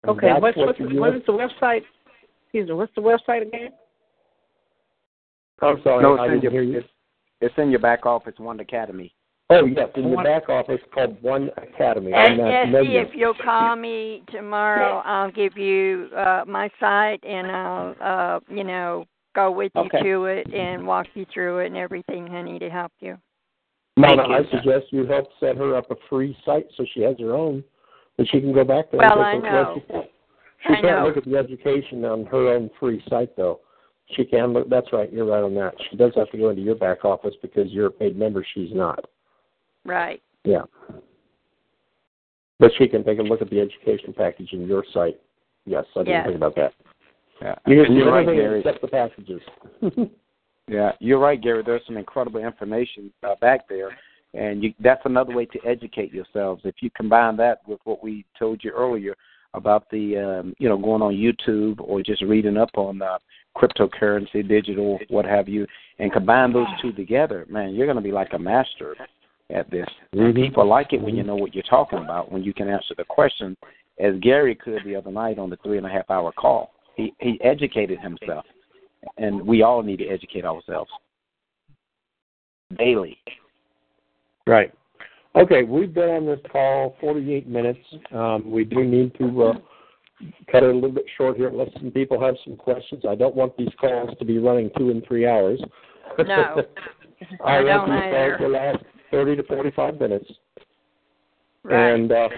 And okay, what's, what, what's, the, what is the website? Excuse me, what's the website again? I'm sorry, no, I didn't your, hear you. It's, it's in your back office, One Academy. Oh, yes, in the back office called One Academy. And, Jesse, if you'll call me tomorrow, I'll give you uh, my site, and I'll, uh, you know, go with you okay. to it and walk you through it and everything, honey, to help you. No, no, I suggest you help set her up a free site so she has her own, that she can go back there. Well, and I know. She I can't know. look at the education on her own free site, though. She can look. That's right. You're right on that. She does have to go into your back office because you're a paid member. She's not. Right. Yeah. But she can take a look at the education package in your site. Yes, I didn't yes. think about that. Yeah. You can do right, Gary. Except the packages. Yeah, you're right, Gary. There's some incredible information uh, back there, and you, that's another way to educate yourselves. If you combine that with what we told you earlier about the, um, you know, going on YouTube or just reading up on uh, cryptocurrency, digital, what have you, and combine those two together, man, you're going to be like a master at this. Mm-hmm. People like it when you know what you're talking about, when you can answer the question, as Gary could the other night on the three and a half hour call. He he educated himself, and we all need to educate ourselves daily. Right. Okay, we've been on this call forty-eight minutes. Um, we do need to uh, cut it a little bit short here unless some people have some questions. I don't want these calls to be running two and three hours. No, I, I don't either. thirty to forty-five minutes. Right. And uh,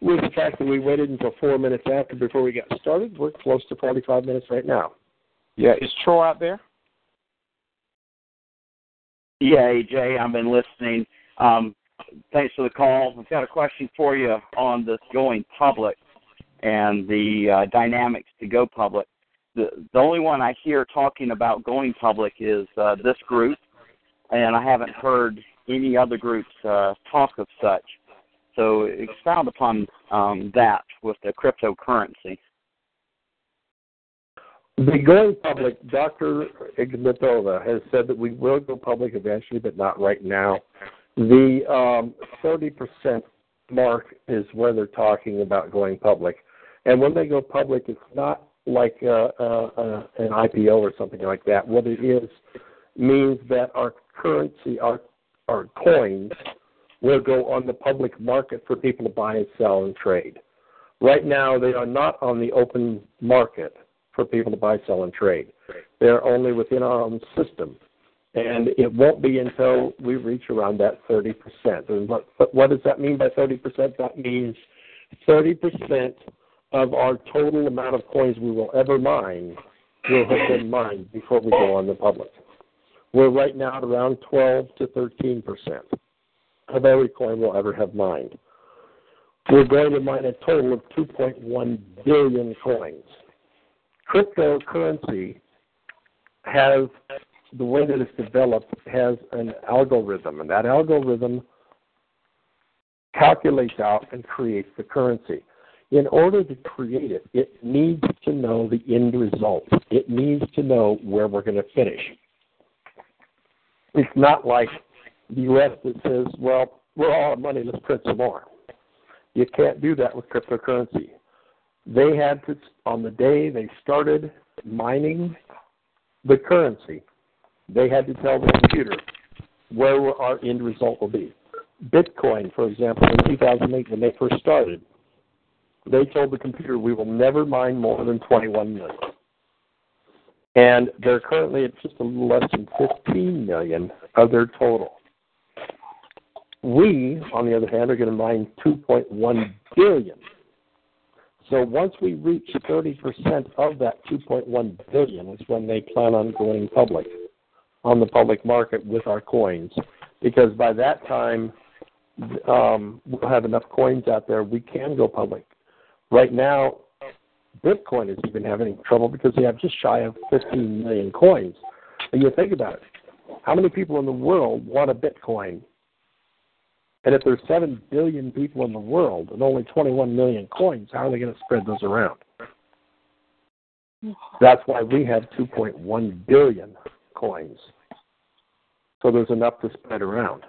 with the fact that we waited until four minutes after before we got started, we're close to forty-five minutes right now. Yeah, is Troy out there? Yeah, A J, I've been listening. Um, thanks for the call. I've got a question for you on this going public and the uh, dynamics to go public. The, the only one I hear talking about going public is uh, this group, and I haven't heard any other groups uh, talk of such. So expound upon um, that with the cryptocurrency. The going public, Doctor Ignatova has said that we will go public eventually, but not right now. The um, thirty percent mark is where they're talking about going public. And when they go public, it's not like uh, uh, uh, an I P O or something like that. What it is means that our currency, our, our coins, will go on the public market for people to buy and sell and trade. Right now, they are not on the open market for people to buy, sell, and trade. They're only within our own system. And it won't be until we reach around that thirty percent. And what, what does that mean by thirty percent? That means thirty percent of our total amount of coins we will ever mine will have been mined before we go on the public. We're right now at around twelve to thirteen percent of every coin we'll ever have mined. We're going to mine a total of two point one billion coins. Cryptocurrency has, the way that it's developed, has an algorithm, and that algorithm calculates out and creates the currency. In order to create it, it needs to know the end result. It needs to know where we're going to finish. It's not like the U S that says, well, we're all out of money, let's print some more. You can't do that with cryptocurrency. They had to, on the day they started mining the currency, they had to tell the computer where our end result will be. Bitcoin, for example, in two thousand eight, when they first started, they told the computer, we will never mine more than twenty-one million. And they're currently at just a little less than fifteen million of their total. We, on the other hand, are going to mine two point one billion. So once we reach thirty percent of that two point one billion is when they plan on going public, on the public market with our coins. Because by that time, um, we'll have enough coins out there, we can go public. Right now, Bitcoin is even having trouble because they have just shy of fifteen million coins. And you think about it. How many people in the world want a Bitcoin? And if there's seven billion people in the world and only twenty-one million coins, how are they going to spread those around? That's why we have two point one billion coins. So there's enough to spread around.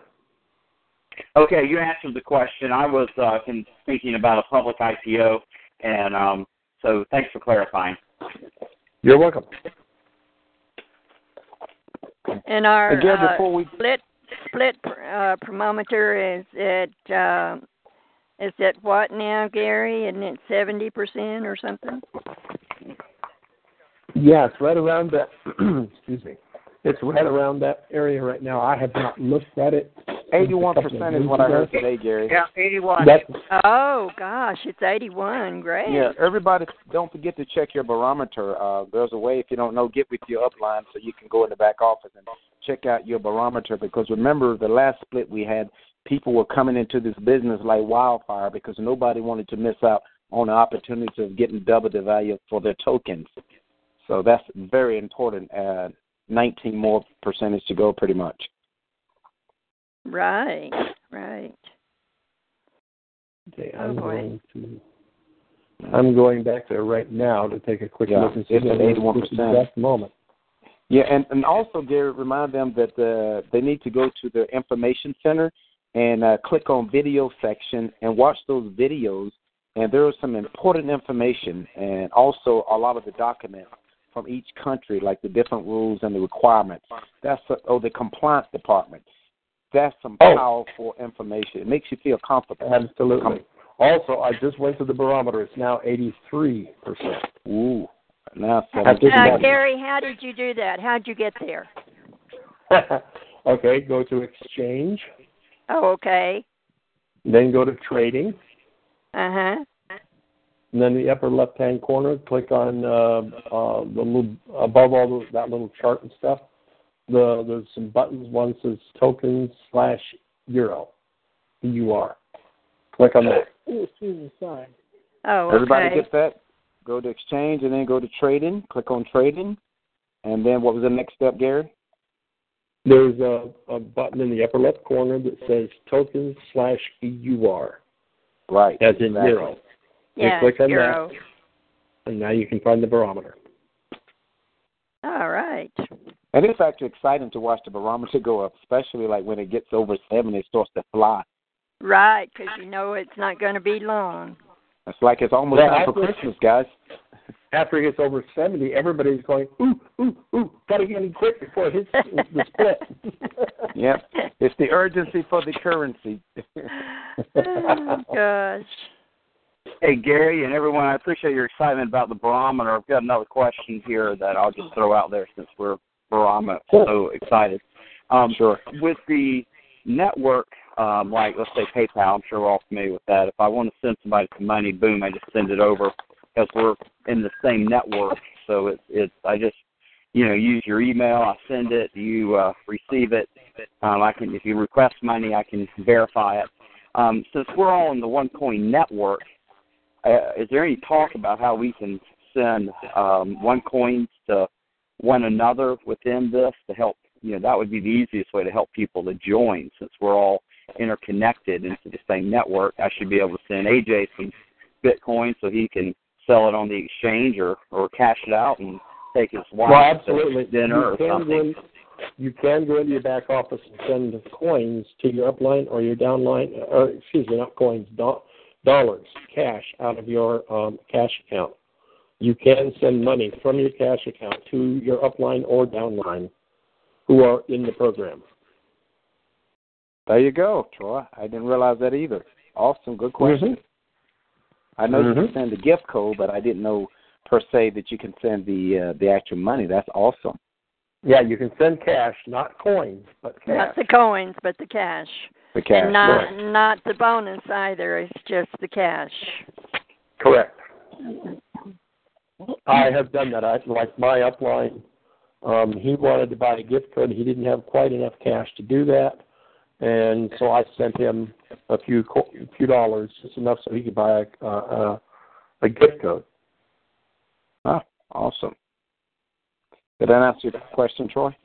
Okay, you answered the question. I was uh, thinking about a public I P O, and um, so thanks for clarifying. You're welcome. And our Again, before we... split... Split uh, thermometer is at uh, is at what now, Gary? Isn't it seventy percent or something? Yeah, it's right around that. excuse me, it's right around that area right now. I have not looked at it. Eighty-one percent is what I heard today, Gary. Yeah, eighty-one. That's, oh gosh, it's eighty-one. Great. Yeah, everybody, don't forget to check your barometer. Uh, there's a way if you don't know, get with your upline so you can go in the back office and check out your barometer, because remember the last split we had, people were coming into this business like wildfire because nobody wanted to miss out on the opportunity of getting double the value for their tokens. So that's very important. Uh, nineteen more percentage to go pretty much. Right, right. Okay, I'm oh going to... I'm going back there right now to take a quick yeah, look and see it's at eighty-one percent. Exact moment. Yeah, and, and also, Gary, remind them that uh, they need to go to their information center and uh, click on video section and watch those videos. And there is some important information and also a lot of the documents from each country, like the different rules and the requirements. That's a, oh, the compliance department. That's some oh. powerful information. It makes you feel comfortable. Absolutely. Com- also, I just went to the barometer. It's now eighty-three percent. Ooh. Uh, Gary, how did you do that? How did you get there? Okay, go to exchange. Oh, okay. Then go to trading. Uh-huh. And then the upper left-hand corner, click on uh, uh, the little, above all the, that little chart and stuff, the there's some buttons. One says token slash euro. E U R. Click on that. Oh, okay. Everybody gets that? Go to exchange and then go to trading. Click on trading. And then what was the next step, Gary? There's a, a button in the upper left corner that says token slash E U R. Right. As in exactly. Euro. Yeah, you click on Euro. That. And now you can find the barometer. All right. And it's actually exciting to watch the barometer go up, especially like when it gets over seven, it starts to fly. Right, because you know it's not going to be long. It's like it's almost yeah, time after, for Christmas, guys. After it gets over seventy, everybody's going, ooh, ooh, ooh, got to get in quick before it hits the split. Yep, it's the urgency for the currency. Oh, gosh. Hey, Gary and everyone, I appreciate your excitement about the barometer. I've got another question here that I'll just throw out there since we're barometer sure. so excited. Um, sure. With the network, Um, like, let's say PayPal, I'm sure we're all familiar with that. If I want to send somebody some money, boom, I just send it over because we're in the same network. So it's, it, I just, you know, use your email, I send it, you uh, receive it. Um, I can, if you request money, I can verify it. Um, since we're all in the OneCoin network, uh, is there any talk about how we can send um, OneCoins to one another within this to help? You know, that would be the easiest way to help people to join since we're all interconnected into the same network. I should be able to send A J some Bitcoin so he can sell it on the exchange or, or cash it out and take his wife well, absolutely. to dinner you or something. Go, you can go into your back office and send the coins to your upline or your downline, or excuse me, not coins, do- dollars, cash out of your um, cash account. You can send money from your cash account to your upline or downline who are in the program. There you go, Troy. I didn't realize that either. Awesome. Good question. Mm-hmm. I know mm-hmm. you can send the gift code, but I didn't know per se that you can send the uh, the actual money. That's awesome. Yeah, you can send cash, not coins, but cash. Not the coins, but the cash. The cash. And not, right. not the bonus either. It's just the cash. Correct. I have done that. I like my upline. Um, he wanted to buy a gift card. He didn't have quite enough cash to do that. And so I sent him a few co- a few dollars, just enough so he could buy a, a, a gift code. Ah, awesome. Did that answer your question, Troy?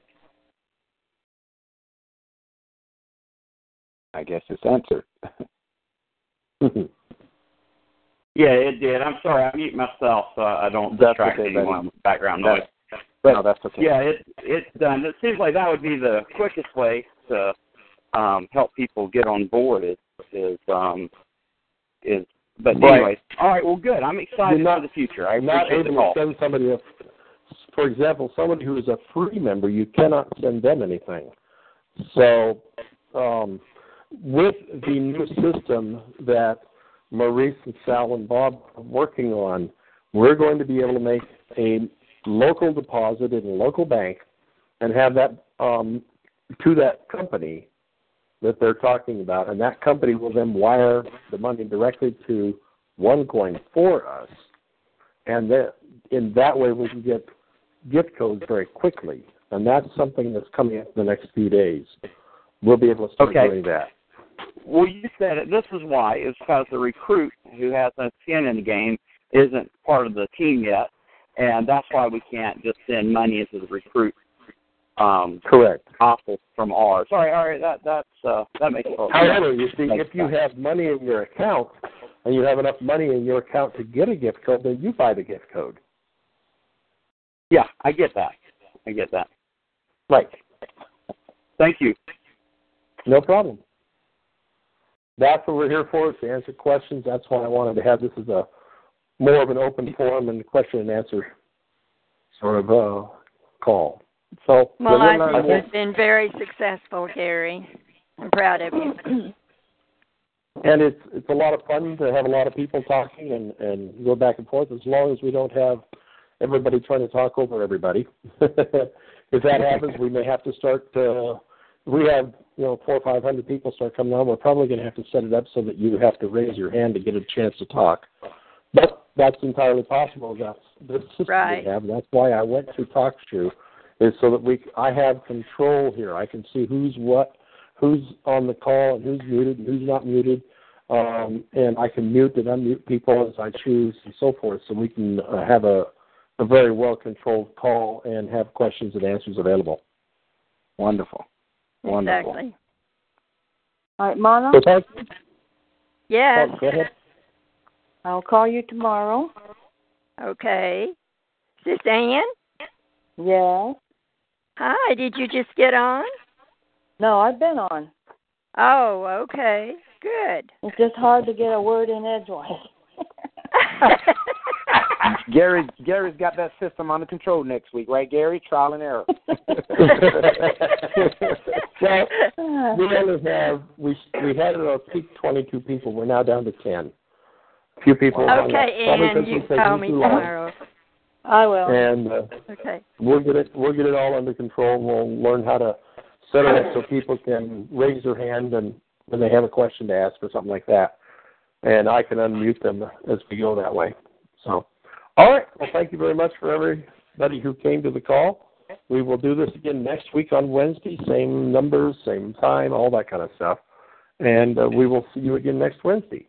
I guess it's answered. Yeah, it did. I'm sorry, I mute myself so I don't that's distract okay, anyone with background noise. But no, that's okay. Yeah, it, it's done. It seems like that would be the quickest way to Um, help people get on board is is um, is. But anyways, all right. Well, good. I'm excited not, for the future. I'm not able to send somebody, a, for example, somebody who is a free member. You cannot send them anything. So, um, with the new system that Maurice and Sal and Bob are working on, we're going to be able to make a local deposit in a local bank and have that um, to that company that they're talking about, and that company will then wire the money directly to OneCoin for us, and that, in that way we can get gift codes very quickly, and that's something that's coming up in the next few days. We'll be able to start okay. doing that. Well, you said it. This is why. It's because the recruit who has no skin in the game isn't part of the team yet, and that's why we can't just send money into the recruit. Um, Correct. Offers from ours. All right, all right. That that's uh, that makes. However, you see, if you have money in your account and you have enough money in your account to get a gift code, then you buy the gift code. Yeah, I get that. I get that. Right. Thank you. No problem. That's what we're here for, is to answer questions. That's why I wanted to have this as a more of an open forum and question and answer sort of uh, call. So, well, I think you've been very successful, Gary. I'm proud of you. And it's it's a lot of fun to have a lot of people talking and, and go back and forth, as long as we don't have everybody trying to talk over everybody. If that happens, we may have to start, uh, we have, you know, four or five hundred people start coming on. We're probably going to have to set it up so that you have to raise your hand to get a chance to talk. But that's entirely possible. That's the system right. we have. That's why I went to TalkShoe is so that we I have control here. I can see who's what, who's on the call, and who's muted, and who's not muted, um, and I can mute and unmute people as I choose, and so forth. So we can uh, have a, a very well-controlled call and have questions and answers available. Wonderful, wonderful. Exactly. All right, Mona. So yes. Oh, go ahead. I'll call you tomorrow. Okay. Is this Ann? Yeah. Hi, did you just get on? No, I've been on. Oh, okay. Good. It's just hard to get a word in edgewise. Gary, Gary's got that system under control next week, right, Gary? Trial and error. Well, we only have, we, we had it on peak twenty-two people. We're now down to ten. Few people. Okay, and you call me tomorrow. I will. And uh, okay. we'll get it. We'll get it all under control. We'll learn how to set it up so people can raise their hand and when they have a question to ask or something like that, and I can unmute them as we go that way. So, all right. Well, thank you very much for everybody who came to the call. We will do this again next week on Wednesday. Same numbers, same time, all that kind of stuff, and uh, we will see you again next Wednesday.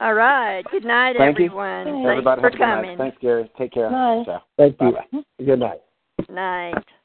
All right. Good night, Thank everyone. You. Thanks, Everybody Thanks for coming. Night. Thanks, Gary. Take care. Bye. Thank you. Bye-bye. Good night. Night.